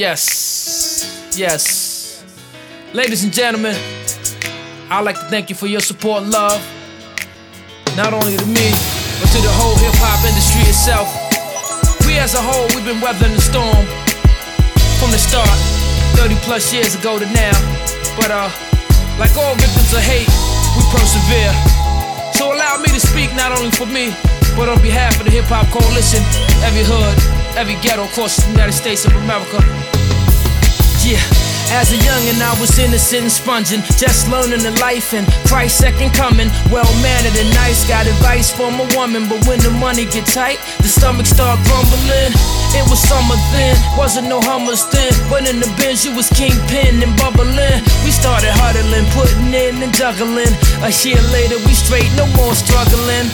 Yes, yes. Ladies and gentlemen, I'd like to thank you for your support and love. Not only to me, but to the whole hip-hop industry itself. We as a whole, we've been weathering the storm from the start, 30 plus years ago to now. But like all victims of hate, we persevere. So allow me to speak not only for me, but on behalf of the Hip Hop Coalition, every hood, every ghetto across the United States of America. Yeah. As a youngin', I was innocent and spongin', just learning the life and Christ's second coming. Well-mannered and nice, got advice from a woman, but when the money get tight, the stomach start grumbling. It was summer then, wasn't no Hummers then, but in the bins you was kingpin and bubbling. We started huddling, putting in and juggling. A year later, we straight, no more struggling.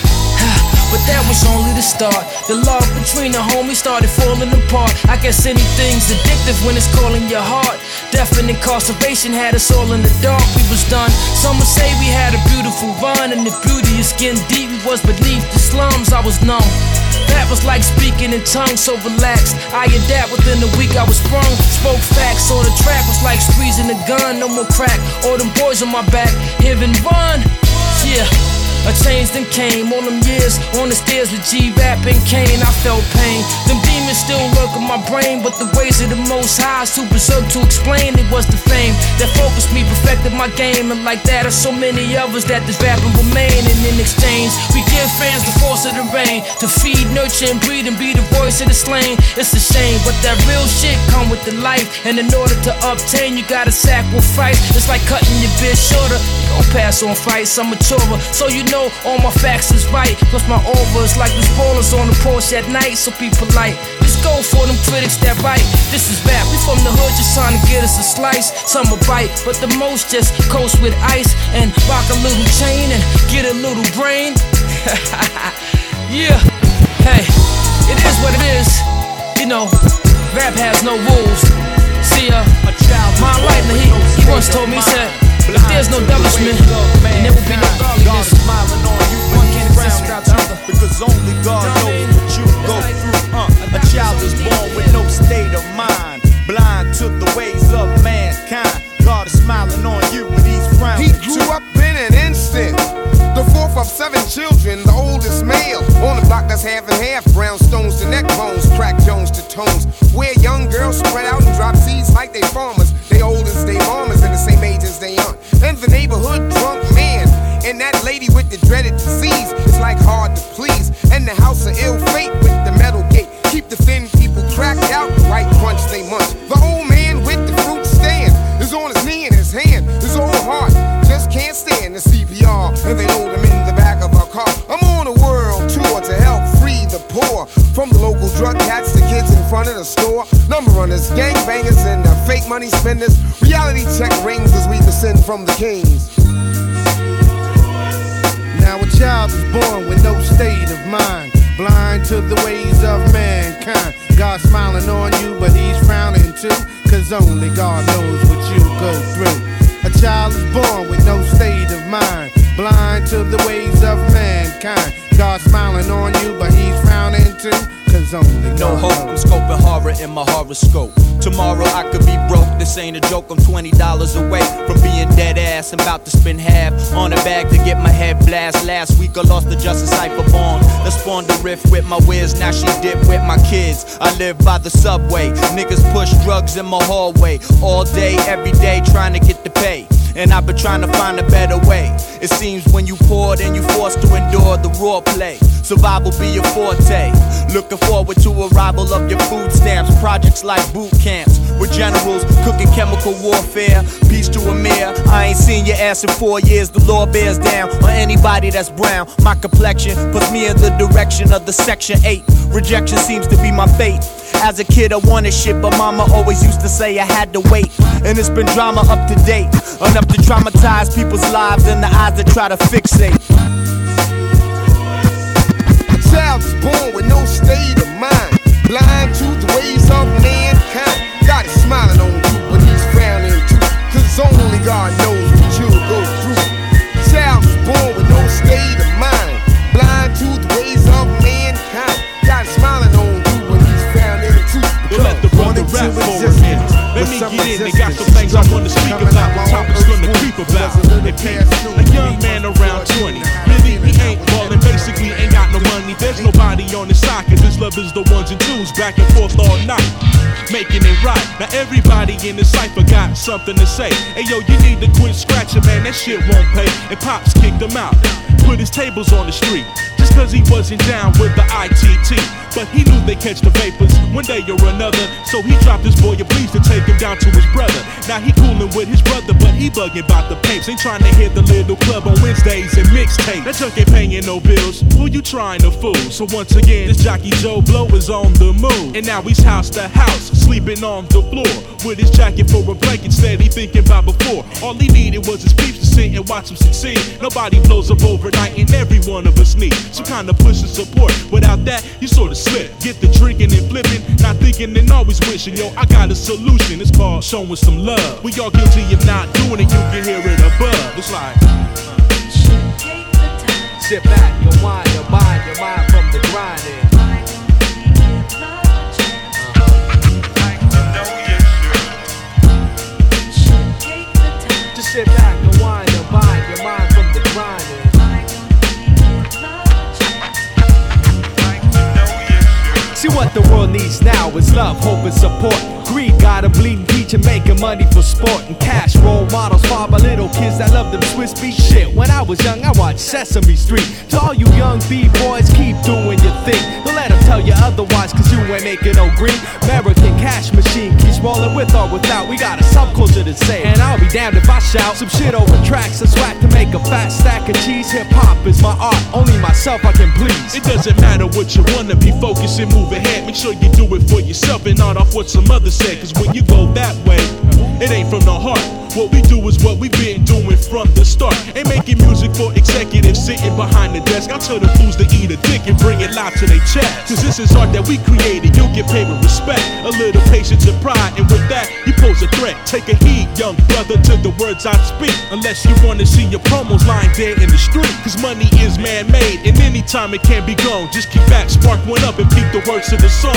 But that was only the start. The love between the homies started falling apart. I guess anything's addictive when it's calling your heart. Death and incarceration had us all in the dark. We was done. Some would say we had a beautiful run, and the beauty is skin deep. We was beneath the slums. I was numb. That was like speaking in tongues, so relaxed. I adapt within a week. I was sprung, spoke facts on the track. Was like squeezing a gun. No more crack. All them boys on my back, here and run. Yeah. A change then came, all them years on the stairs with G-Rap and Kane. I felt pain, them demons still lurk in my brain, but the ways of the Most High is too berserk to explain. It was the fame that focused me, perfected my game, and like that are so many others that this rapping remain. And in exchange, we give fans the force of the rain to feed, nurture, and breed, and be the voice of the slain. It's a shame, but that real shit come with the life, and in order to obtain, you gotta sacrifice. It's like cutting your bit shorter. Don't pass on fights, I'm maturer, so you know all my facts is right. Plus my aura is like those ballers on the porch at night. So be polite, let's go for them critics that write. This is rap, we from the hood just trying to get us a slice. Some will bite, but the most just coast with ice and rock a little chain and get a little brain. Yeah, hey, it is what it is. You know, rap has no rules. See ya, my lightning, he once told me, he said, if there's no doublishment, then there will be no godliness. One can't rest without the other, because only God knows what you go through. A child is born with no state of mind, blind to the ways of mankind. God is smiling on you, but he's frowning. He grew up in an instant, the fourth of 7 children, the oldest male. On the block that's half and half, brownstones to neck bones, crack Jones to tones, where young girls spread out and drop seeds like they farmers. They old as they farmers and the same age as they aren't. And the neighborhood drunk man and that lady with the dreaded disease. It's like hard to please. And the house of ill fate with the metal gate. Keep the thin people cracked out, the right punch they munch. The old man with the fruit stand is on his knee and his hand. His whole heart just can't stand the CPR. And they hold him in the back of our car. I'm on a world tour to help free the poor. From the local drug cats to kids in front of the store. Number runners, gangbangers, and the fake money spenders. Reality check rings as we descend from the kings. Now a child is born with no state of mind, blind to the ways of mankind. God's smiling on you, but he's frowning too, 'cause only God knows what you go through. A child is born with no state of mind, blind to the ways of mankind. God's smiling on you, but he's frowning too, 'cause only God. No hope, I'm scoping horror in my horoscope. Tomorrow I could be broke, this ain't a joke. I'm $20 away from being dead ass. I'm about to spend half on a bag to get my head blast. Last week I lost the Justice Cypher bomb that spawned a riff with my whiz, now she dip with my kids. I live by the subway, niggas push drugs in my hallway. All day, every day, trying to get the pay. And I've been trying to find a better way. It seems when you pour, then you forced to endure the raw play. Survival be your forte. Looking forward to arrival of your food stamps. Projects like boot camps with generals cooking chemical warfare. Peace to a mayor. I ain't seen your ass in 4 years. The law bears down on anybody that's brown. My complexion puts me in the direction of the Section 8. Rejection seems to be my fate. As a kid I wanted shit, but mama always used to say I had to wait. And it's been drama up to date, enough to traumatize people's lives in the eyes that try to fixate. A child is born with no state of mind, blind to the ways of mankind. God is smiling on you, but he's frowning too, 'cause only God knows what you'll go through. A child is born with no state of mind, blind to the ways of mankind. God is smiling on you, but he's frowning too. Let the rap forward. dig it in, they got some things I wanna speak about, topics gonna creep about. If a young man around 20, really he ain't ballin', basically ain't got no money. There's nobody on his side, cause his love is the ones and twos, back and forth all night, making it right. Now everybody in the cypher got something to say. Hey yo, you need to quit scratching, man, that shit won't pay. And Pops kicked him out, put his tables on the street, just cause he wasn't down with the ITT. But he knew they'd catch the vapors one day or another, so he dropped his boy a please to take him down to his brother. Now he coolin' with his brother, but he buggin' about the papes. Ain't trying to hit the little club on Wednesdays and mixtape. That junk ain't payin' no bills, who you tryin' to fool? So once again, this jockey Joe Blow is on the move, and now he's house to house, sleeping on the floor, with his jacket for a blanket said he thinking about before. All he needed was his peeps to sit and watch him succeed. Nobody blows up overnight, and every one of us need some kind of push and support. Without that, you sort of slip, get the drinking and flipping, not thinking and always wishing. Yo, I got a solution, it's called showing some love. We all guilty of not doing it, you can hear it above. It's like sit back, rewind, abide your mind from the grinding. Sit back, rewind, abide your mind from the grinding. See what the world needs now is love, hope, and support. Greed got a bleeding teacher making money for sport and cash. Role models, father, little kids that love them Swiss beat shit. When I was young, I watched Sesame Street. To all you young B-boys, keep doing your thing. Don't let them tell you otherwise, cause you ain't making no green. American cash machine keeps rolling with or without. We got a subculture to say, and I'll be damned if I shout. Some shit over tracks that's whack to make a fat stack of cheese. Hip hop is my art, only myself I can please. It doesn't matter what you wanna be, focus and move ahead. Make sure you do it for yourself and not off what some others said, cause when you go that way, it ain't from the heart. What we do is what we've been doing from the start. Ain't making music for executives sitting behind the desk. I tell the fools to eat a dick and bring it live to their chest. Cause this is art that we created, you'll get paid with respect, a little patience and pride, and with that, you pose a threat. Take a heed, young brother, to the words I speak, unless you wanna see your promos lying dead in the street. Cause money is man-made, and anytime it can be gone, just keep back, spark one up, and peep the words to the song.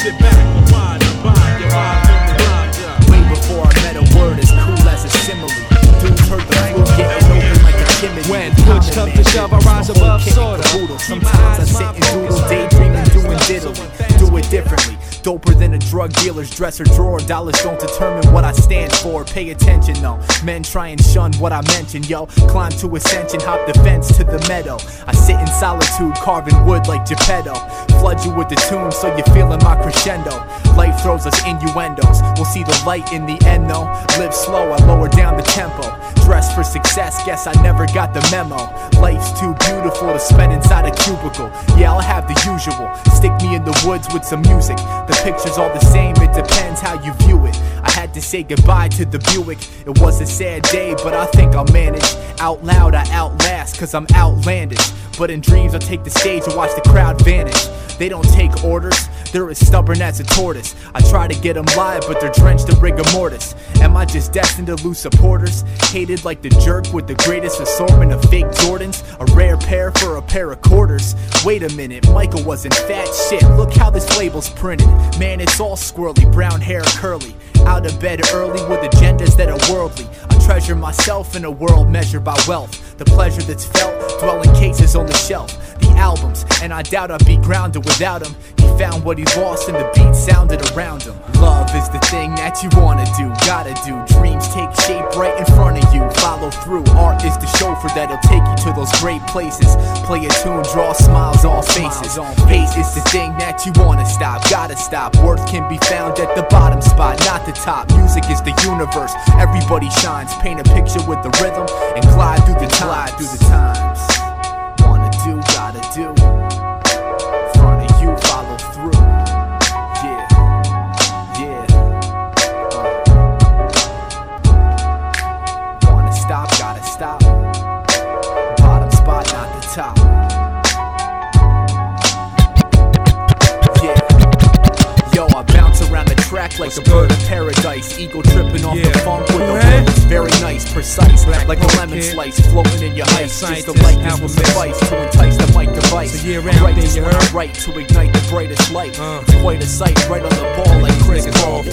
Sit back, rewind, abide, your mind from the grind, yeah. Way before I met a word as cool as a simile. Dudes heard the food getting open like a chimney. When push comes to shove, I rise above sorta. Sometimes I sit and doodle, daydreaming, doing diddly. Do it differently, doper than a drug dealer's dresser drawer. Dollars don't determine what I stand for. Pay attention though, men try and shun what I mention. Yo, climb to ascension, hop the fence to the meadow. I sit in solitude, carving wood like Geppetto. Flood you with the tune, so you're feeling my crescendo. Life throws us innuendos, we'll see the light in the end though. Live slow, I lower down the tempo. Dress for success, guess I never got the memo. Life's too beautiful to spend inside a cubicle. Yeah, I'll have the usual, stick me in the woods with some music. The picture's all the same, it depends how you view it. I had to say goodbye to the Buick. It was a sad day, but I think I'll manage. Out loud I outlast, cause I'm outlandish. But in dreams I'll take the stage and watch the crowd vanish. They don't take orders, they're as stubborn as a tortoise. I try to get them live, but they're drenched in rigor mortis. Am I just destined to lose supporters? Hated like the jerk with the greatest assortment of fake Jordans. A rare pair for a pair of quarters. Wait a minute, Michael wasn't fat shit. Look how this label's printed. Man, it's all squirrely, brown hair curly. Out of bed early with agendas that are worldly. I treasure myself in a world measured by wealth. The pleasure that's felt, dwelling cases on the shelf. The albums, and I doubt I'd be grounded without them. He found what he lost and the beat sounded around him. Love is the thing that you wanna do, gotta do. Dreams take shape right in front of you, follow through. Art is the chauffeur that'll take you to those great places. Play a tune, draw smiles on faces. Hate is the thing that you wanna stop, gotta stop. Worth can be found at the bottom spot, not the top. Music is the universe, everybody shines. Paint a picture with the rhythm and glide through the times. Wanna do, gotta do. like a bird of paradise. Ego tripping off the funk with the word that's very nice, precise, like a lemon slice floating in your ice. Just the likeness will suffice to entice the mic device. I'm righteous when I'm right to ignite the brightest light. It's quite a sight, right on the ball like Chris Paul.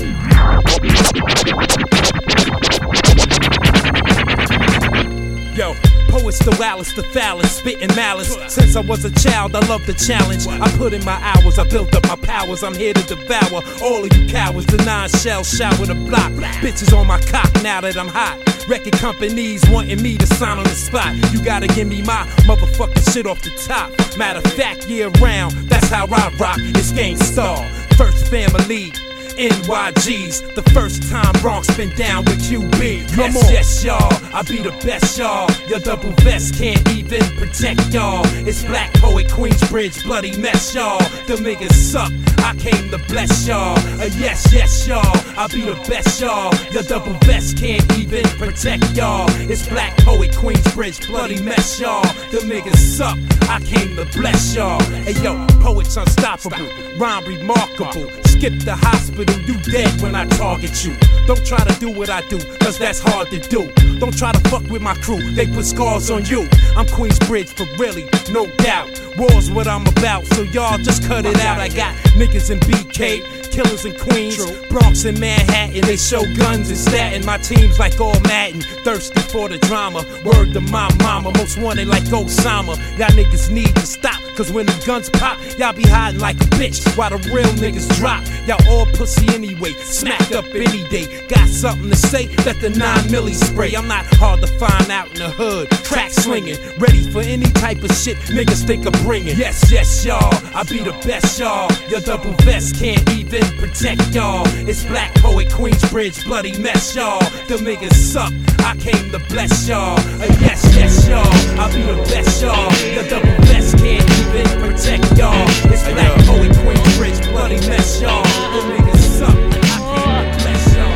Yo, poets to Alice the Phallus, spitting malice. Since I was a child, I loved the challenge. I put in my hours, I built up my powers. I'm here to devour all of you cowards. The nine shells shower the block. Bitches on my cock now that I'm hot. Record companies wanting me to sign on the spot. You gotta give me my motherfucking shit off the top. Matter of fact, year round, that's how I rock. It's Gangstar, first family. NYG's, the first time Bronx been down with QB. Come on. Yes, y'all, I be the best, y'all. Your double vest can't even protect y'all. It's Black Poet, Queensbridge, bloody mess, y'all. Them niggas suck, I came to bless y'all. Yes, yes, y'all, I be the best, y'all. Your double vest can't even protect y'all. It's Black Poet, Queensbridge, bloody mess, y'all. Them niggas suck, I came to bless y'all. Hey, yo, poets unstoppable, rhyme remarkable. Skip the hospital, you dead when I target you. Don't try to do what I do, cause that's hard to do. Don't try to fuck with my crew, they put scars on you. I'm Queensbridge for really, no doubt. War's what I'm about, so y'all just cut it out. I got niggas in BK, killers in Queens, Bronx and Manhattan. They show guns and statin. My team's like all Madden, thirsty for the drama. Word to my mama, most wanted like Osama. Y'all niggas need to stop, cause when the guns pop, y'all be hiding like a bitch while the real niggas drop. Y'all all pussy anyway, smacked up any day. Got something to say, let the 9mm spray. I'm not hard to find out in the hood, crack slinging, ready for any type of shit niggas think of bringing. Yes, yes, y'all, I be the best, y'all. Your double vest can't even protect y'all. It's Black Poet, Queensbridge, bloody mess, y'all. Them niggas suck, I came to bless y'all. Yes, yes, y'all, I be the best, y'all. Your double vest can't even protect y'all. It's Black Poet, Queensbridge, bloody mess, y'all. Them niggas suck, I came to bless y'all.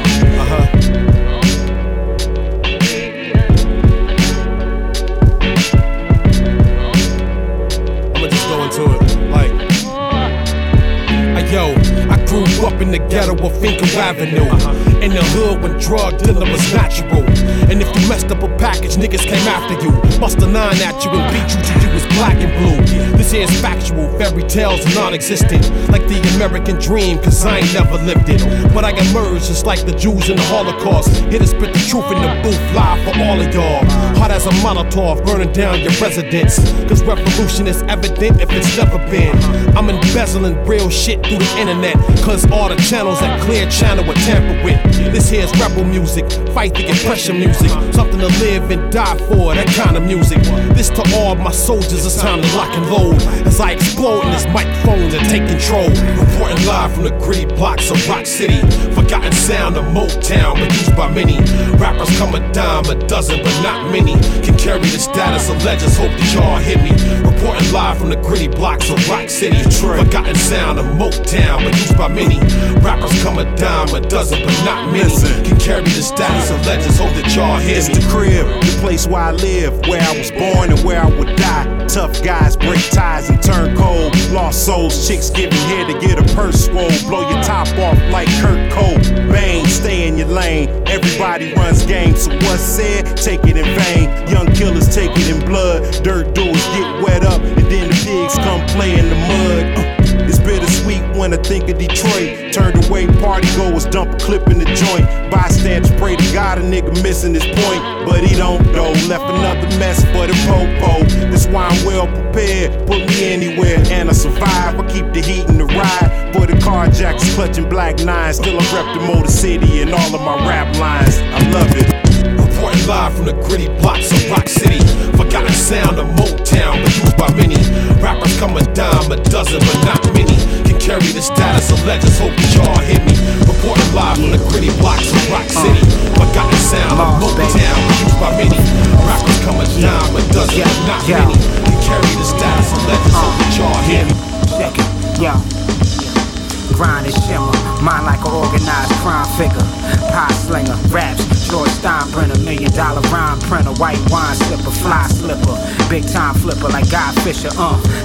I'ma just go into it like, yo, I grew up in the ghetto of Finkel Avenue. In the hood when drug dealing was natural. And if you messed up a package, niggas came after you. Bust a nine at you and beat you till you was black and blue. This here's factual, fairy tales non-existent. Like the American dream, cause I ain't never lived it. But I emerged just like the Jews in the Holocaust. Here to spit the truth in the booth, live for all of y'all. Hot as a Molotov, burning down your residence. Cause revolution is evident if it's never been. I'm embezzling real shit through the internet, cause all the channels that Clear Channel were tampered with. This here's rebel music, fight the oppression music, something to live and die for, that kind of music. This to all my soldiers, it's time to lock and load, as I explode in this microphone and take control. Reporting live from the gritty blocks of Rock City, forgotten sound of Motown, produced by many. Rappers come a dime, a dozen, but not many can carry the status of legends, hope that y'all hit me. Reporting live from the gritty blocks of Rock City, forgotten sound of Motown, but used by many. Rappers come a dime, a dozen, but not many. Listen, can carry the status of legends, hope that y'all hear me. It's the crib, the place where I live, where I was born and where I would die. Tough guys break ties and turn cold. Lost souls, chicks giving head to get a purse swole. Blow your top off like Kurt Cobain. Stay in your lane, everybody runs game, so what's said, take it in vain. Young killers take it in blood. Dirt dudes get wet up, and then the pigs come play in the mud. It's bittersweet when I think of Detroit. Turned away party goers, dump a clip in the joint. Bystanders pray to God a nigga missing his point, but he don't though. Left another mess for the popo. That's why I'm well prepared. Put me anywhere and I survive. I keep the heat in the ride for the carjackers clutching black nines. Still I rep the Motor City and all of my rap lines. I love it. Reporting live from the gritty blocks of Rock City, forgotten sound of Motown, but used by many. Rappers come a dime, a dozen, but not many can carry the status of legends, hope that y'all hit me. Reporting live from the gritty blocks of Rock City, forgotten sound of Motown, but used by many. Rappers come a dime, a dozen, but not many can carry the status of legends, hope that y'all hit me. Check it, grind and shimmer, mind like an organized crime figure, pie slinger, raps, George Steinbrenner, $1 million rhyme printer, white wine sipper, fly slipper, big time flipper like Guy Fisher.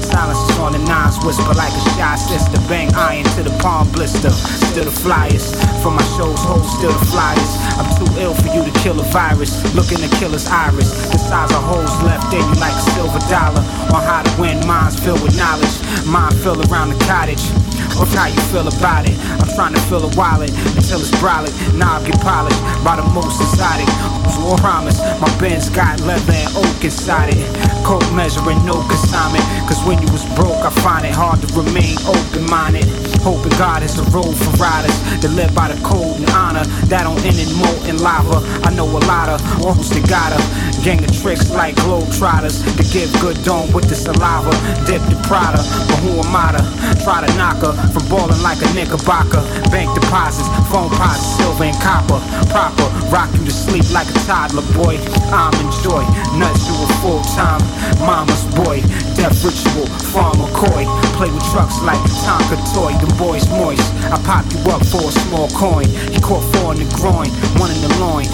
Silences on the nines, whisper like a shy sister, bang iron to the palm blister. Still the flyers, from my show's hoes, still the flyers. I'm too ill for you to kill a virus, look in the killer's iris. The size of hoes left in you like a silver dollar. On how to win, minds filled with knowledge, mind filled around the cottage. Look how you feel about it. I'm trying to fill a wallet until it's brolic. Now I get polished by the most exotic. War promise. My Benz got leather and oak inside it. Coke measuring, no consignment. Cause when you was broke, I find it hard to remain open-minded. Hoping God is a road for riders that live by the code and honor that don't end in molten lava. I know a lot of who's that got a gang of tricks like globetrotters to give good dome with the saliva. Dip the Prada, but who am I to try to knock her? From balling like a knickerbocker, bank deposits, phone posits, silver and copper, proper, rock you to sleep like a toddler, boy. I'm enjoy, nuts you a full-time, mama's boy, death ritual, farm McCoy, play with trucks like Tonka toy, them boys moist, I pop you up for a small coin, he caught four in the groin, one in the loin,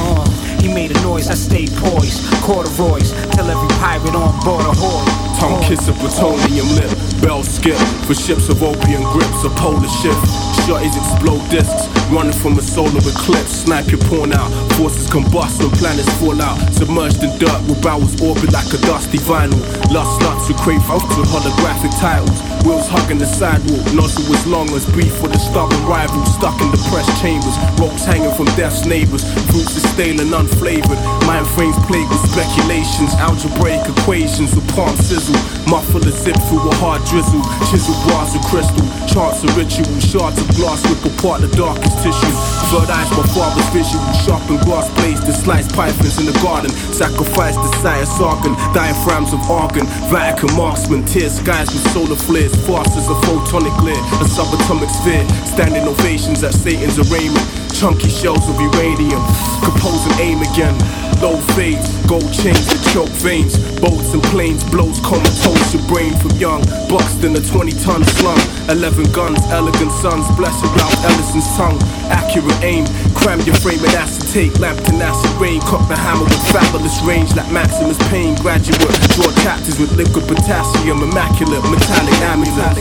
he made a noise, I stayed poised, corduroys, tell every pirate on board a whore. Tongue kiss a plutonium lip, bell skip for ships of opium grips, a polar shift. Shorties explode discs, running from a solar eclipse. Snipe your porn out, forces combust when planets fall out. Submerged in dirt with bowels orbit like a dusty vinyl. Lust nuts who crave out to holographic titles. Wheels hugging the sidewalk, nozzle as long as beef for the stubborn rival. Stuck in depressed chambers, ropes hanging from death's neighbors. Fruits are stale and unflavored. Mind frames plagued with speculations, algebraic equations with palm scissors. Muffle a zip through a hard drizzle. Chisel bars of crystal, charts of ritual. Shards of glass rip apart the darkest tissues. Third eyes, my father's visual. Sharpened glass blades to slice pythons in the garden. Sacrifice the sire sargon. Diaphragms of argon. Vatican marksman. Tear skies with solar flares. Fast as a photonic glare. A subatomic sphere. Standing ovations at Satan's arraignment. Chunky shells of uranium. Compose and aim again. Low fades, gold chains that choke veins. Boats and planes, blows comatose your brain from young. Boxed in a 20-ton slum. 11 guns, elegant sons, blessed Ralph Ellison's tongue. Accurate aim, cram your frame in acetate. Lamped in acid rain, cock the hammer with fabulous range. Like Maximus Payne, graduate. Draw chapters with liquid potassium, immaculate, metallic amulet.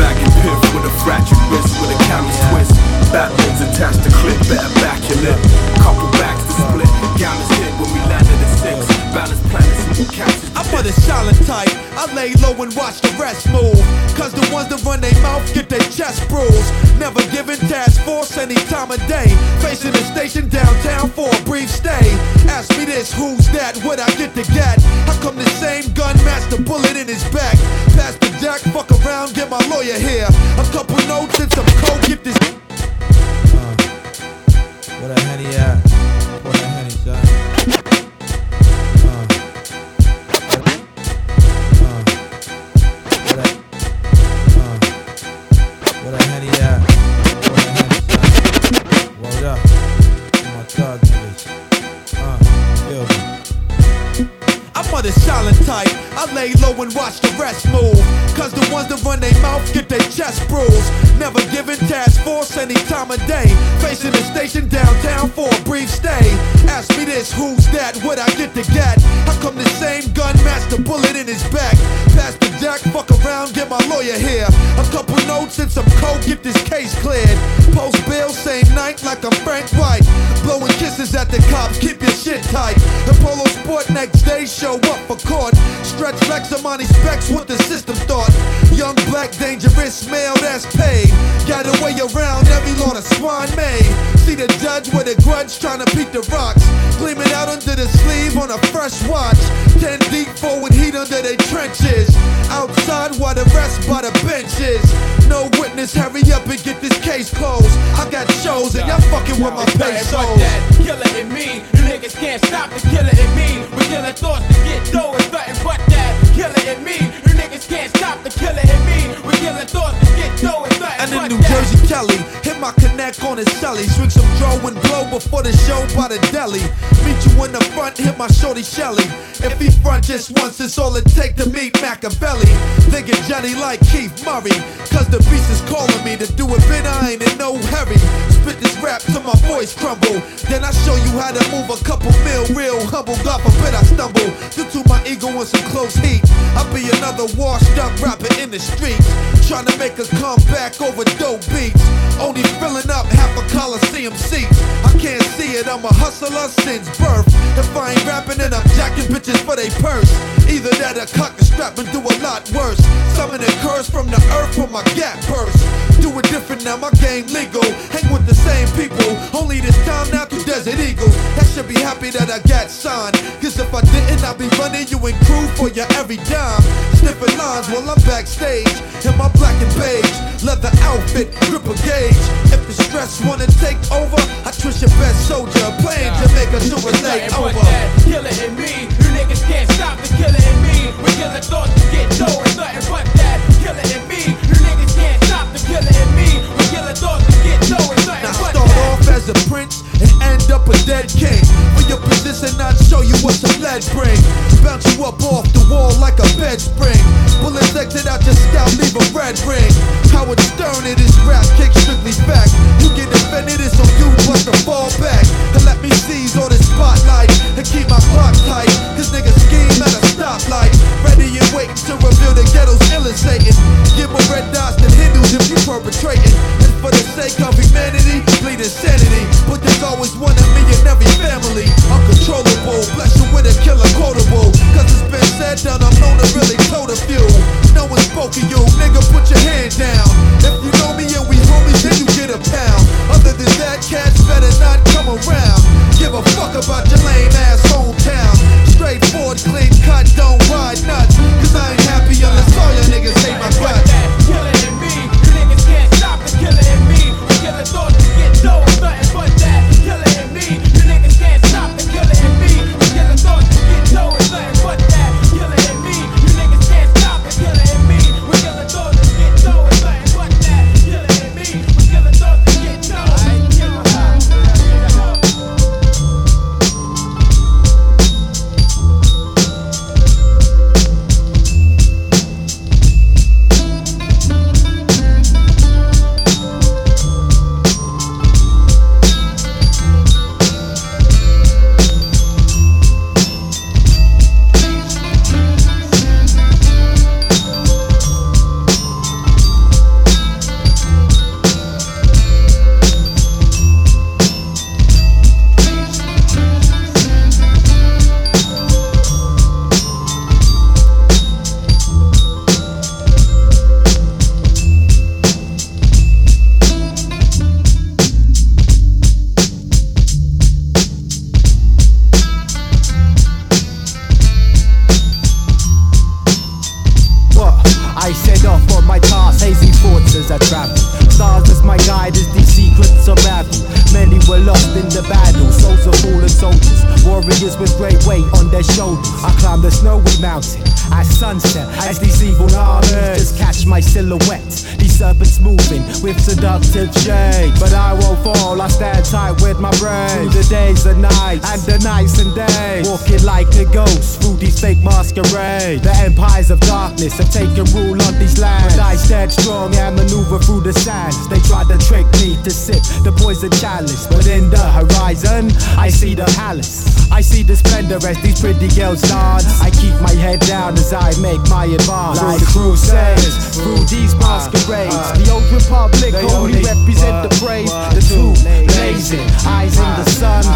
Back and piff with a fractured wrist, with a camera twist. Backwards attached to clip, better back your lip. Couple backs to split, gamma's hit when we landed at 6. Balance planets and catches. I'm for the silent type, I lay low and watch the rest move. Cause the ones that run their mouth get their chest bruised. Never giving task force any time of day. Facing the station downtown for a brief stay. Ask me this, who's that, what I get to get? How come the same gun match the bullet in his back? Pass the jack, fuck around, get my lawyer here. A couple notes and some coke, get this. What a henny at? What a henny shot. What a henny at? What a henny shot. Word up. My thug niggas. I'm of the silent type. I lay low and watch the rest move. Cause the ones that run their mouth get their chest bruised. Never giving task force any time of day. Facing the station downtown for a brief stay. Ask me this, who's that, what I get to get? How come the same gun match the bullet in his back? Pass the jack, fuck around, get my lawyer here. A couple notes and some coke, get this case cleared. Post bail, same night like I'm Frank White. Blowing kisses at the cops, keep your shit tight. The Polo Sport next day, show up for court. Stretch Lex Amani specs what the system thought. Young black dangerous male that's paid. Got a way around every law the swine made. See the judge with a grudge trying to beat the rocks. Gleaming out under the sleeve on a fresh watch. 10 deep forward heat under their trenches. Outside while the rest by the benches. No witness, hurry up and get this case closed. I got shows and y'all fucking with my pesos. That killer in me, you niggas can't stop the killer in me. We're killing thoughts to get dough, it's nothing but that killer in me. You niggas can't stop the killer in me. We're killing thoughts to get dough, it's nothing and but that. And in New Jersey Kelly, hit my connect on his celly. Switch some draw and blow before the show by the deli. Meet you in the front, hit my shorty Shelly. If he front just once, it's all it take to meet Machiavelli. Thinking Johnny like Keith Murray, cause the beast is calling me to do it, but I ain't in no hurry. Spit this rap till my voice crumble, then I show you how to move a couple mil real humble. God forbid I stumble, due to my ego and some close heat. I'll be another washed up rapper in the streets, trying to make a comeback over dope beats. Only filling up half a Coliseum seats. I can't see it, I'm a hustler since birth. If I ain't rapping, then I'm jacking bitches for they purse. Either that or cock and strap and do a lot worse. Summon a curse from the earth for my gap purse. Do it different now, my game legal. Hang with the same people, only this time now through Desert Eagles. I should be happy that I got signed, cause if I didn't, I'd be running you and crew for your every dime. Sniffing lines while I'm backstage in my black and beige leather outfit, grip a gauge. If the stress wanna take over, I twist your best soldier, playing Jamaica to relate over. Killer in me, you niggas can't stop the killer in me. We killer thoughts to get low, it's nothing but that. Killer in me, you niggas can't stop the killer in me. We killer thoughts to get low, it's nothing now but that. Now start off as a prince and end up a dead king. For your position, I'd show you what the lead brings. Bounce you up off the wall like a bed spring. Bullets exit out your scalp, leave a red ring. Howard Stern, it is rap, kick strictly back. You get offended, it's on you, but the fall back. And let me seize all this spotlight and keep my clock tight. Cause niggas scheme at a stoplight, ready and waiting to reveal the ghetto's illest Satan. Give more red dots than Hindus if you perpetrating. And for the sake of humanity, bleed insanity. But there's always one in me and every family. Uncontrollable, bless you with a killer quotable. Cause it's been said, done, I'm known to really tote a few. No one spoke to you, nigga, put your hand down. If you know me and we homies, then you get a pound. Other than that, cats better not come around. Give a fuck about your lame ass hometown. Straightforward, clean cut, don't ride nuts. Cause I ain't happy unless all your niggas hate my guts. Killer in me, you niggas can't stop the killer in me. We killer thoughts to get low, it's nothing but that. Killer in me, you niggas can't stop the killer in me. We killer thoughts to get low, it's nothing but that. Killer in me, you niggas can't stop the killer in me. We killer thoughts to get low, it's nothing but that. Killer in me, we killer thoughts to get low. Seductive shade, but I won't fall, I stand tight with my brain. Through the days and nights, and the nights and days, walking like a ghost through these fake masquerades. The empires of darkness have taken rule on these lands, but I stand strong and maneuver through the sands. They tried to trick me to sip the poison chalice, but in the horizon, I see the palace. I see the splendor as these pretty girls dance. I keep my head down as I make my advance. Like crusades, through these masquerades, the old republic only represent the brave, the true, blazing, eyes in the sun.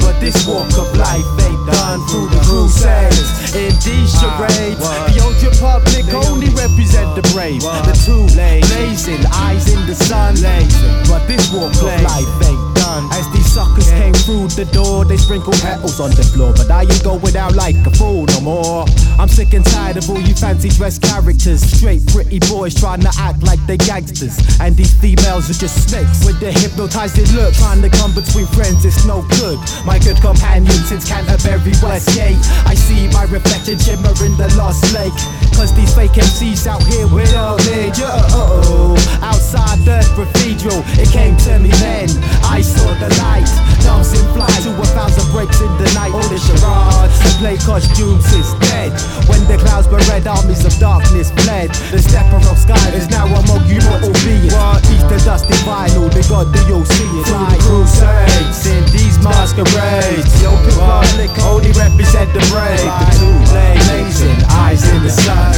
But this walk of life ain't done through the crusades. In these charades, the old republic only represent the brave, the true, blazing, eyes in the sun. But this walk of life ain't done. As these suckers came through the door, they sprinkled petals on the floor. But I ain't going out like a fool no more. I'm sick and tired of all you fancy dress characters, straight pretty boys trying to act like they gangsters. And these females are just snakes with their hypnotizing look, trying to come between friends, it's no good. My good companion since Canterbury Westgate, I see my reflection shimmer in the lost lake. Cause these fake MCs out here with all their outside the cathedral, it came to me then. I for the lights. Dancing fly to 1,000 breaks in the night. All the charades, the play costumes is dead. When the clouds were red, armies of darkness fled. The stepper of sky is now among you mortal beings. While each the dust is vinyl, the god that you'll see is right. Crusades in these masquerades, the open public only represent the brave. The two blazing eyes in the sun,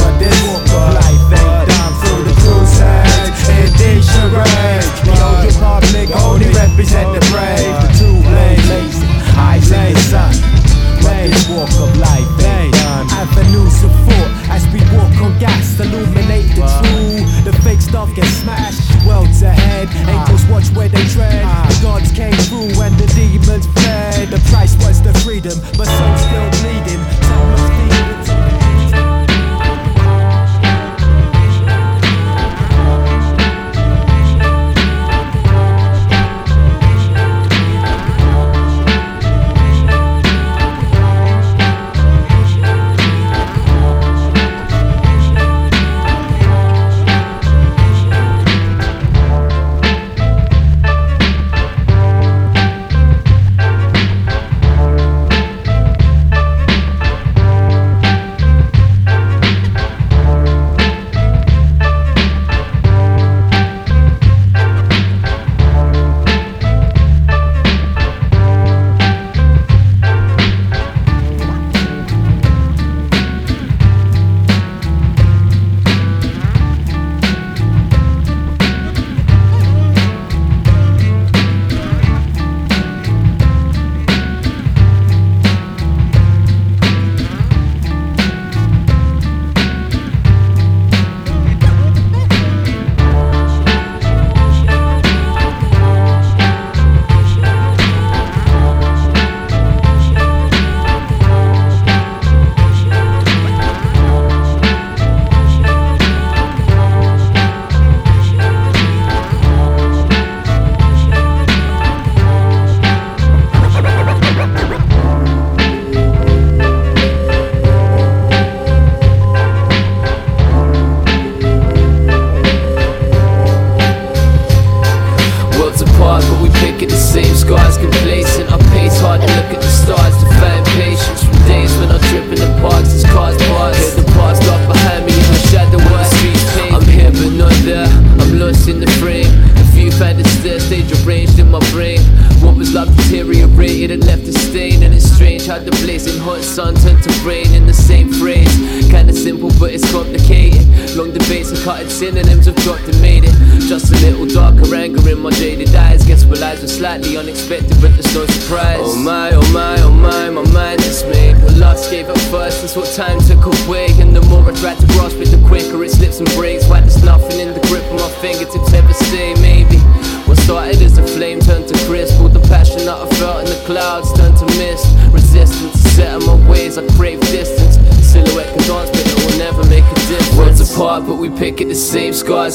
but this walk of life ain't done through the crusades. In these charades, the open public only represent the brave. The two blazing eyes in the sun, but this walk of life ain't done. Avenues of thought as we walk on gas, illuminate the true. The fake stuff gets smashed. Worlds ahead, angels watch where they tread. The gods came through and the demons fled. The price was the freedom, but souls still bleeding.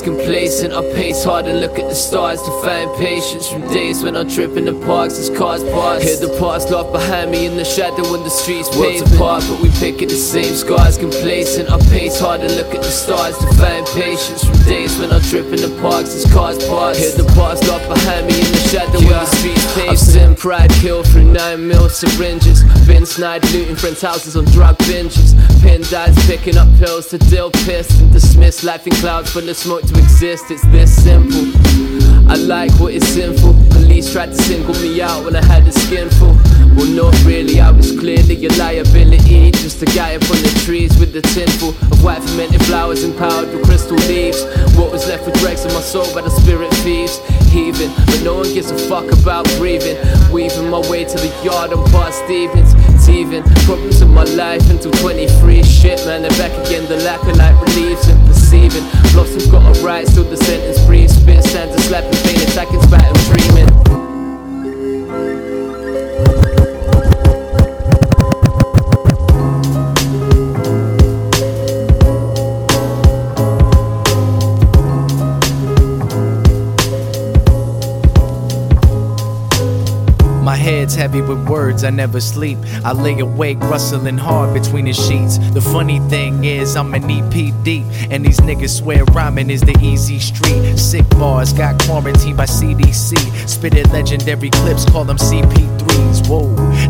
Complacent, I pace hard and look at the stars to find patience from days when I trip in the parks as cars pass. Hear the past laugh behind me in the shadow when the streets paved apart, but we pick at the same scars. Complacent, I pace hard and look at the stars to find patience from days when I trip in the parks as cars pass. Hear the past laugh behind me in the shadow when the streets paved. I've seen pride killed through 9mm syringes, been snide looting friends' houses on drug binges. Pin dies picking up pills to deal pissed and dismiss life in clouds full of smoke to exist. It's this simple. I like what is sinful. Police tried to single me out when I had a skinful. Well, not really, I was clearly a liability. Just a guy up on the trees with a tinful of white fermented flowers and powdered with crystal leaves. What was left with dregs in my soul by the spirit thieves. Heaving, but no one gives a fuck about breathing. Weaving my way to the yard on past evenings. Teething problems in my life until 23. Shit, man, they're back again. The lack of light relieves and perceiving. Blossoms got a right, still the sentence breathes. Spit stands and slapping, pain attacking, spatting, dreaming. heads heavy with words, I never sleep. I lay awake, rustling hard between the sheets. The funny thing is, I'm an EP deep, and these niggas swear rhyming is the easy street. Sick bars got quarantined by CDC. Spitted legendary clips, call them CP3s. Whoa,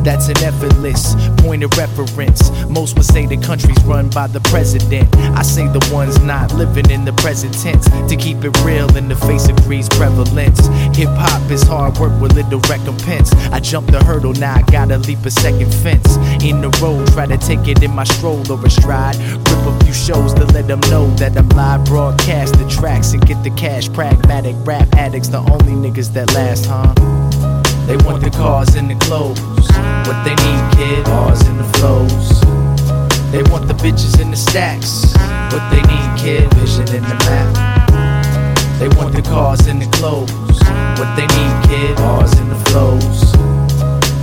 that's an effortless point of reference. Most would say the country's run by the president. I say the ones not living in the present tense, to keep it real in the face of greed's prevalence. Hip-hop is hard work with little recompense. I jumped the hurdle, now I gotta leap a second fence. In the road, try to take it in my stroll or a stride. Rip a few shows to let them know that I'm live. Broadcast the tracks and get the cash. Pragmatic rap addicts, the only niggas that last, huh? They want the cars and the clothes. What they need, kid, bars and the flows. They want the bitches and the stacks. What they need, kid, vision in the map. They want the cars and the clothes. What they need, kid, bars and the flows.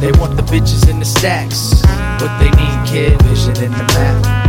They want the bitches and the stacks. What they need, kid, vision in the map.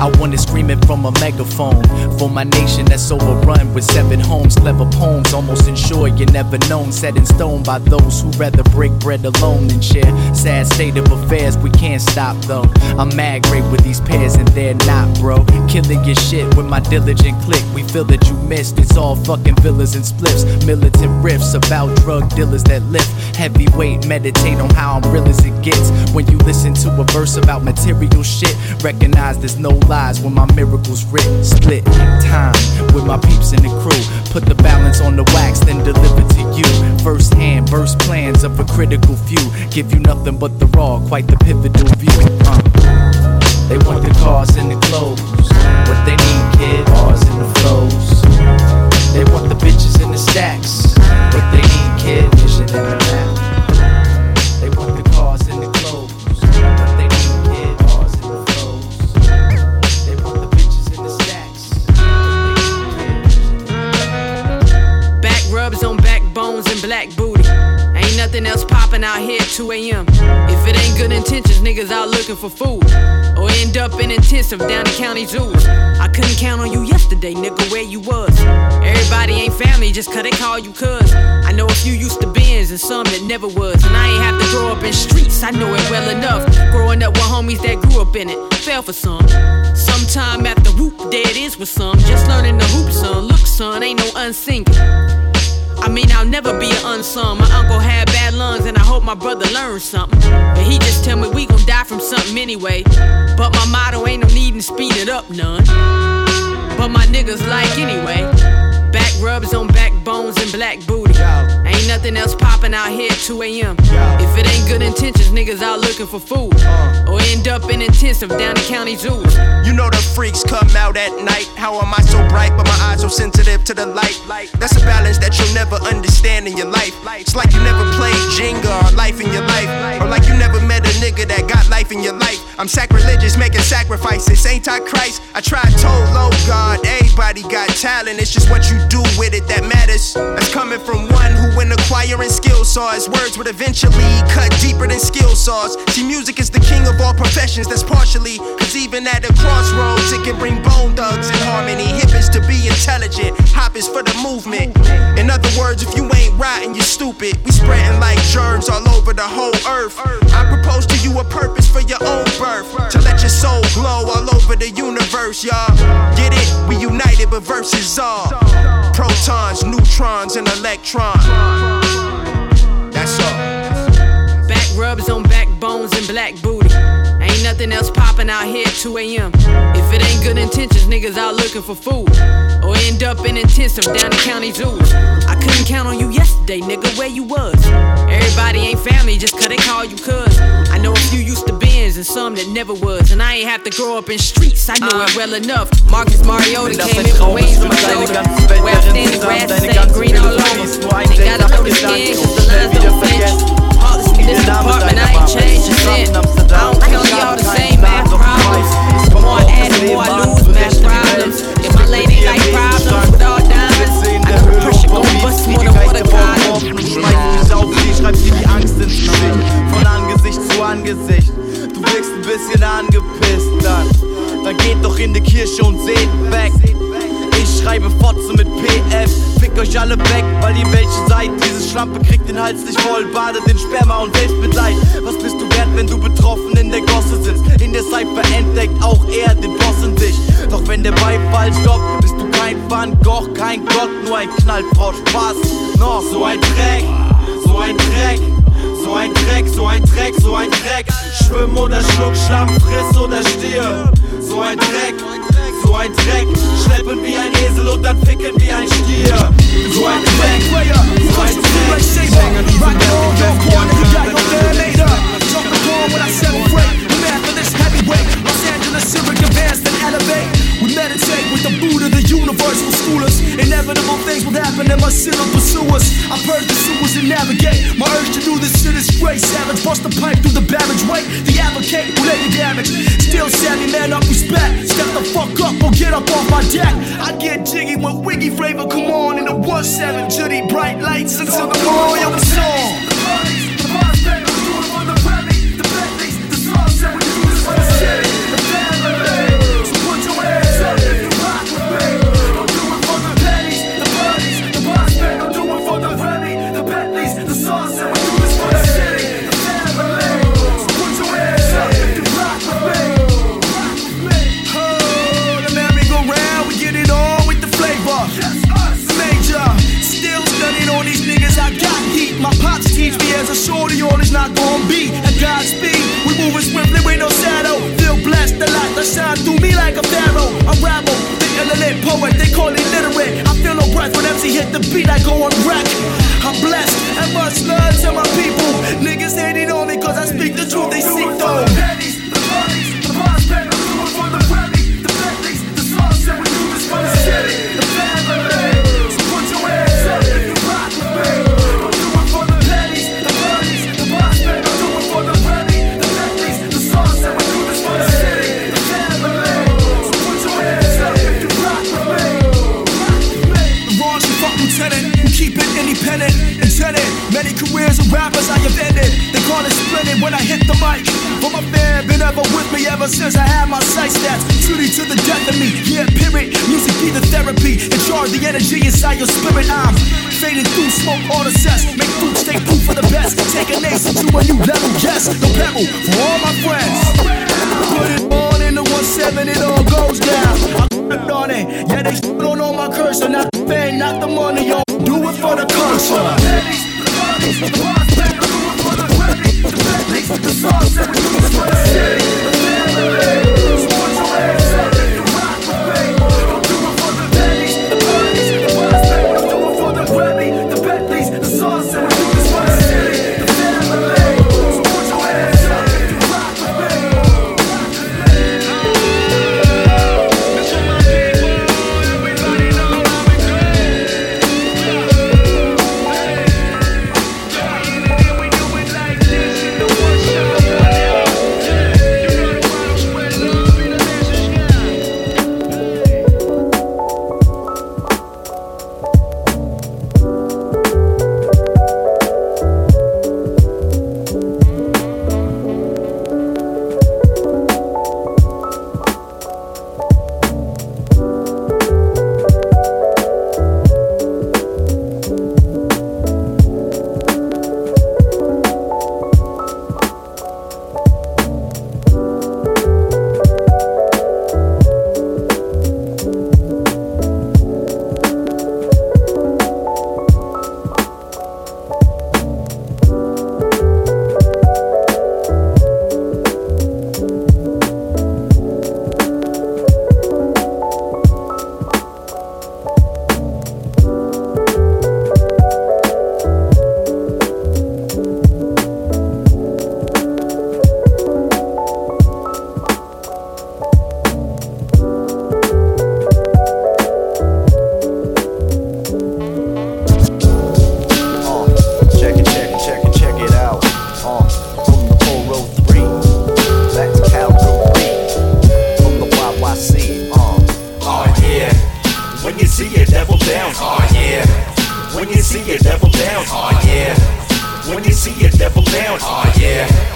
I want it screaming from a megaphone for my nation that's overrun with seven homes. Clever poems, almost ensure you're never known. Set in stone by those who rather break bread alone than share. Sad state of affairs, we can't stop though. I'm mad great with these pairs and they're not, bro. Killing your shit with my diligent click. We feel that you missed. It's all fucking villas and spliffs. Militant riffs about drug dealers that lift heavyweight. Meditate on how I'm real as it gets. When you listen to a verse about material shit, recognize there's no lies when my miracles writ. Split time with my peeps in the crew. Put the balance on the wax, then deliver to you. First hand, burst plans of a critical few. Give you nothing but the raw, quite the pivotal view. They want the cars and the clothes. What they need, kid, bars and the flows. They want the bitches and the stacks. What they need, kid, vision in the map. They want the cars and the clothes. What they need, on backbones and black booty. Ain't nothing else popping out here at 2 a.m. If it ain't good intentions, niggas out looking for food. Or end up in intensive down in county zoos. I couldn't count on you yesterday, nigga, where you was. Everybody ain't family just cause they call you cuz. I know a few used to Benz and some that never was. And I ain't have to grow up in streets, I know it well enough. Growing up with homies that grew up in it, fell for some. Sometime after whoop, there it is with some. Just learning the hoop, son, look, son, ain't no unsinging. I mean, I'll never be an unsung. My uncle had bad lungs and I hope my brother learned something. But he just tell me we gon' die from something anyway. But my motto ain't no needin' speed it up none. But my niggas like anyway. Back rubs on backbones and black booty. Ain't nothing else poppin' out here at 2 a.m. If it ain't good intentions, niggas out looking for food. Or end up in intensive down in county zoos. You know the freaks come out at night. How am I so bright but my eyes so sensitive to the light? That's a balance that you'll never understand in your life. It's like you never played Jenga or life in your life. Or like you never met a nigga that got life in your life. I'm sacrilegious, making sacrifices. Anti-Christ, I tried told low God. Everybody got talent, it's just what you do with it that matters. That's coming from one who when acquiring skill saws, words would eventually cut deeper than skill saws. See, music is the king of all professions, that's partially, cause even at a crossroads it can bring bone thugs in harmony. Hip is to be intelligent, hop is for the movement. In other words, if you ain't rotten, you're stupid. We spreading like germs all over the whole earth. I propose to you a purpose for your own birth, to let your soul glow all over the universe, y'all. Get it? We united, but versus all. Protons, neutrons, and electrons. That's all. Back rubs on backbones and black booty. Ain't nothing else popping out here at 2 a.m. If it ain't good intentions, niggas out looking for food. Or end up in intensive down in county zoos. I couldn't count on you yesterday, nigga, where you was. Everybody ain't family just cause they call you cuz. I know a few used to Benz and some that never was. And I ain't have to grow up in streets, I know it well enough. Marcus Mariota came in from Wayne's Minnesota. Where I'm standing, grass stained green all over. They got a dirty skin cause the lines don't flinch. This apartment, I ain't changing shit. I don't tell y'all the same math problems. The more I add, the more I lose math problems. If my lady like problems with all diamonds, I know the pressure gon' bust more than water columns. Schmeiß mich auf die, schreib dir die Angst ins Gesicht. Von Angesicht zu Angesicht. Du wirkst ein bisschen angepisst, dann geht doch in die Kirche und seht weg. Ich schreibe Fotze mit PF, fick euch alle weg, weil ihr welche seid. Diese Schlampe kriegt den Hals nicht voll, badet in Sperma und Selbstmitleid. Was bist du wert, wenn du betroffen in der Gosse sitzt? In der Cypher entdeckt auch er den Boss in sich. Doch wenn der Beifall stoppt, bist du kein Van Gogh, kein Gott, nur ein Knallfrau Spaß. Noch so ein Dreck, so ein Dreck. So ein Dreck, so ein Dreck, so ein Dreck. Schwimm oder schluck, Schlamm, friss oder stirb. So ein Dreck, so ein Dreck. Schleppen wie ein Esel und dann ficken wie ein Stier. So ein Dreck, so ein Dreck. Sänger diese Welt, Los Angeles, Syrian, advanced and elevate. We meditate with the Buddha, the universe will school us. Inevitable things will happen and my sin will pursue us. I've heard the sewers and navigate. My urge to do this shit is straight. Savage, bust the pipe through the barrage. Wait, the advocate will lay the damage. Still savvy, man up, respect. Step the fuck up or get up off my deck. I get jiggy when wiggy flavor come on. In the 1-7 jitty bright lights until the morning of the song.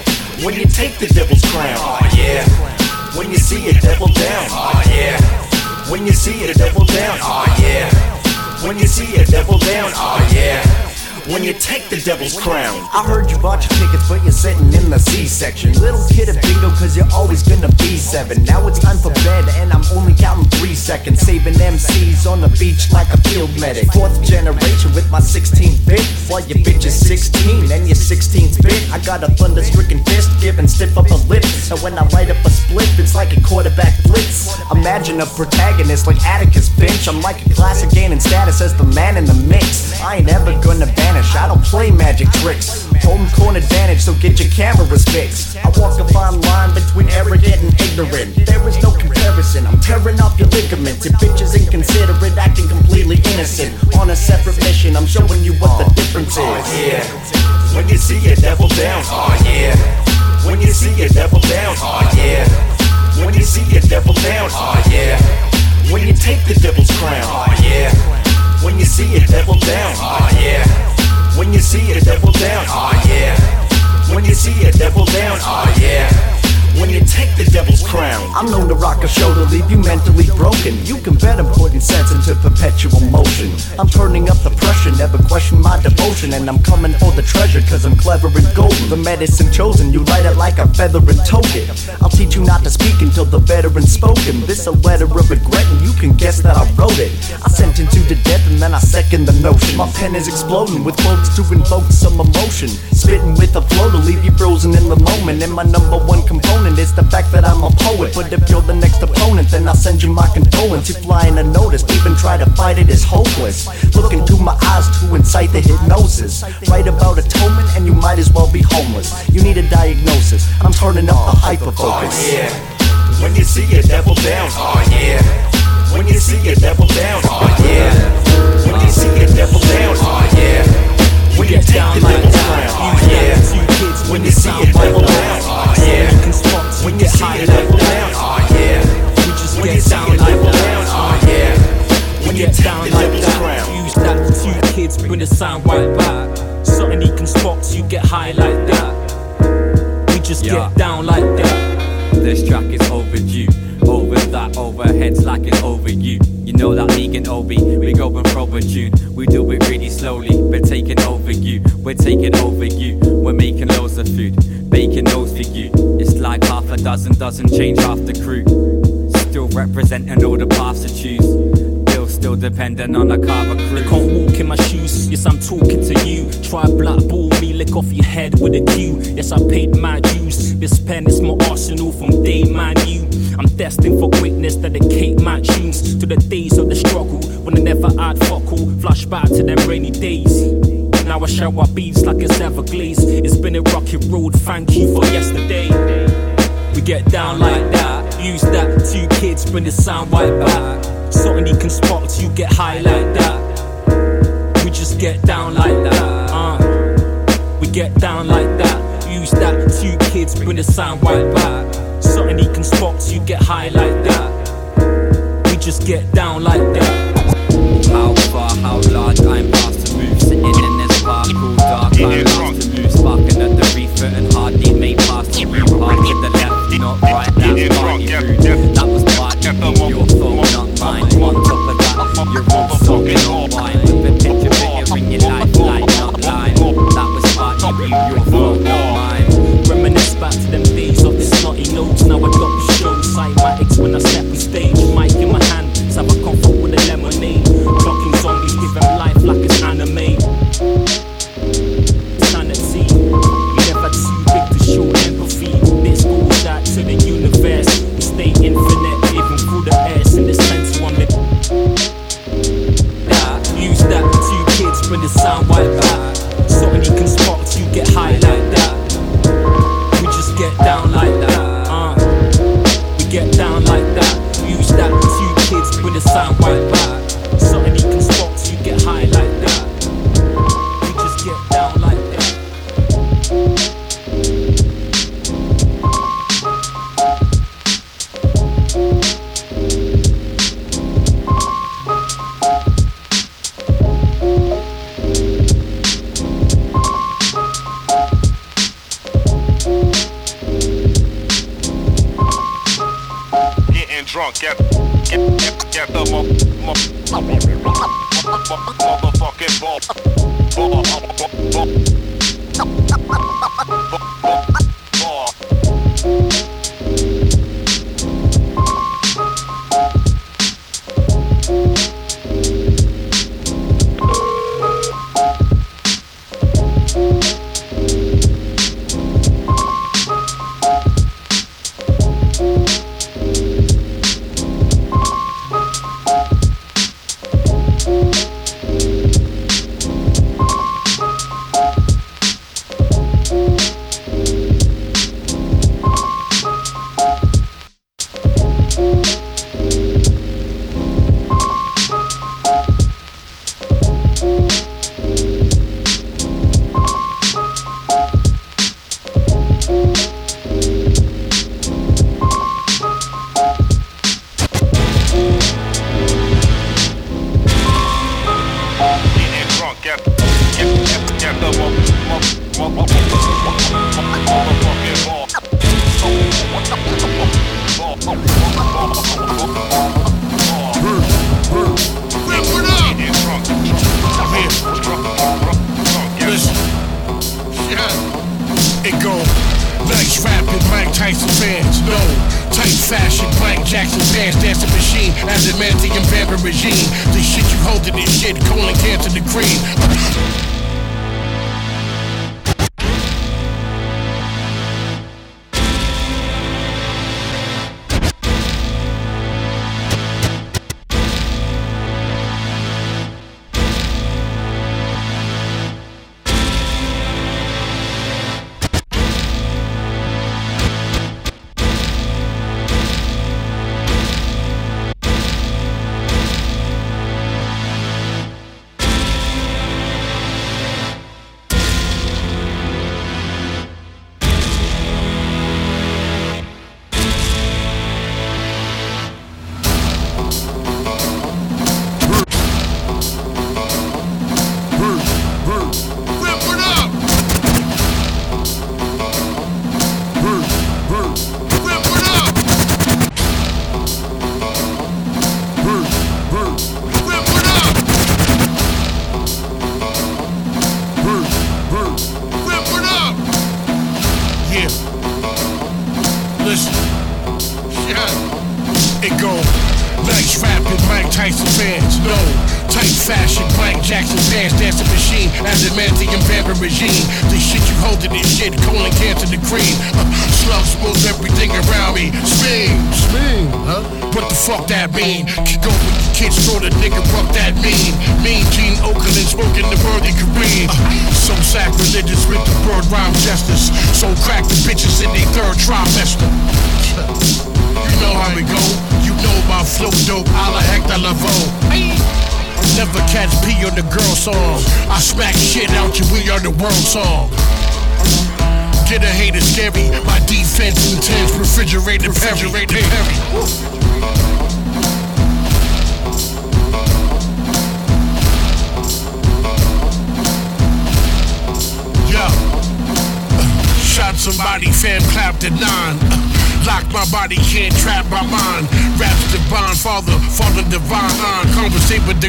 When you see a devil down, oh yeah. when you see a devil down, oh yeah, when you take the devil's crown. I heard you bought your tickets, but you're sitting in the C-section. Little kid of bingo, cause you're always been a B7. Now it's time for bed, and I'm only counting 3 seconds. Saving MCs on the beach like a field medic. Fourth generation with my 16th bit. While your bitch is 16, and your 16th bit. I got a thunder-stricken fist, giving stiff up a lip. And when I light up a split, it's like a quarterback blitz. Imagine a protagonist like Atticus Finch. I'm like a classic gaining status as the man in the mix. I ain't ever gonna ban. I don't play magic tricks. Home court advantage, so get your cameras fixed. I walk a fine line between arrogant and ignorant. There is no comparison, I'm tearing off your ligaments. Your bitch is inconsiderate, acting completely innocent. On a separate mission, I'm showing you what the difference is. Oh yeah, when you see a devil down. Oh yeah, when you see a devil down. Oh yeah, when you see a devil down. Oh yeah, when you take the devil's crown. Oh yeah, when you see a devil down. Oh yeah, when you see a devil down, oh yeah. When you see a devil down, oh yeah. When you take the devil's crown. I'm known to rock a show to leave you mentally broken. You can bet I'm putting sense into perpetual motion. I'm turning up the pressure, never question my devotion. And I'm coming for the treasure, cause I'm clever and golden. The medicine chosen, you light it like a feather and token. I'll teach you not to speak until the veteran's spoken. This a letter of regret, and you can guess that I wrote it. I sentenced you to death and then I second the notion. My pen is exploding with quotes to invoke some emotion. Spitting with a flow to leave you frozen in the moment. And my number one component, it's the fact that I'm a poet. But if you're the next opponent, then I'll send you my condolence. You flying unnoticed, even try to fight it is hopeless. Look into my eyes to incite the hypnosis. Write about atonement and you might as well be homeless. You need a diagnosis, I'm turning up the hyperfocus. Oh yeah, when you see a devil down. Oh yeah, when you see a devil down. Oh yeah, when you see a devil down. Oh yeah, when you take the devil's crown. Oh yeah, when you see a devil down. Oh yeah, when you see a devil down, oh yeah. We just when get down like down, oh yeah. When you down like that, use that for 2 kids, bring the sound right back. Suddenly constructs, you get high like that. We just get down like that. This track is overdue. Over that, overheads like it's over you. You know that Meek and Obi, we go and proper tune. We do it really slowly, we're taking over you. We're taking over you. We're making loads of food, baking those for you. It's like half a dozen doesn't change half the crew. Still representing all the paths to choose. Still dependent on a carver crew. I can't walk in my shoes, yes I'm talking to you. Try blackball me, lick off your head with a cue. Yes I paid my dues, this pen is my arsenal from day man you. I'm destined for greatness, dedicate my tunes to the days of the struggle, when I never had fuck all. Flashback to them rainy days, now I shower beads like it's Everglades. It's been a rocky road, thank you for yesterday. We get down like that, use that, 2 kids, bring the sound right back. Suddenly constructs, you get high like that. We just get down like that. We get down like that. Use that, 2 kids, bring the sound right back. Suddenly constructs, you get high like that. We just get down like that. How far, how large, I'm past to move. Sitting in this bar, cool dark, I'm past to move. Sparking at the reefer and hardly made past to move. Hard to the left, not right, that's party rude. That was party, your phone up. On top of that, you're all soaking all wine. With a picture figure in your life, like not lying. That was part you, your fault, not mine. Reminisce back to them days of the snotty notes. Now I got the show, cymatics when I step on stage. Mic in my hand, so I comfort with a lemonade. Blocking zombies, give them life like it's anime. Sanity, you never too big to show empathy. This goes out to the universe, we stay infinite, even through the S in this. When the sound right back, suddenly constructs, you get high like that. We just get down like that. We get down like that. Use that, 2 kids, when the sound right back. Suddenly constructs, you get high like that. We just get down like that. Drunk, get the motherfucking ball.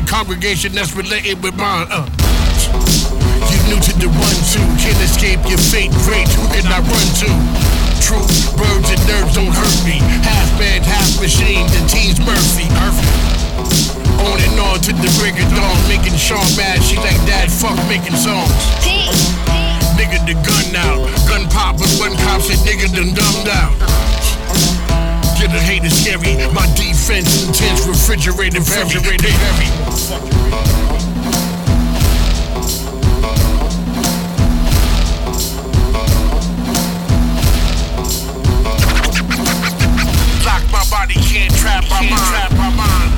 Congregation that's related with mine. You new to the 1-2, can't escape your fate. Great, who can I run to? Truth, birds and nerves don't hurt me. Half man, half machine, the team's mercy. On and on to the break of dawn, making Sean mad. She like that, fuck making songs. Nigga the gun out, gun pop with one cop said nigga done dumbed out. Get a hate is scary, my defense intense, refrigerated heavy. Lock my body, can't trap my mind.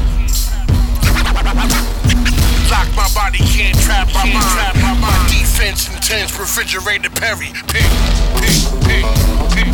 Lock my body, can't trap my mind. My defense intense, refrigerated Perry. Pig.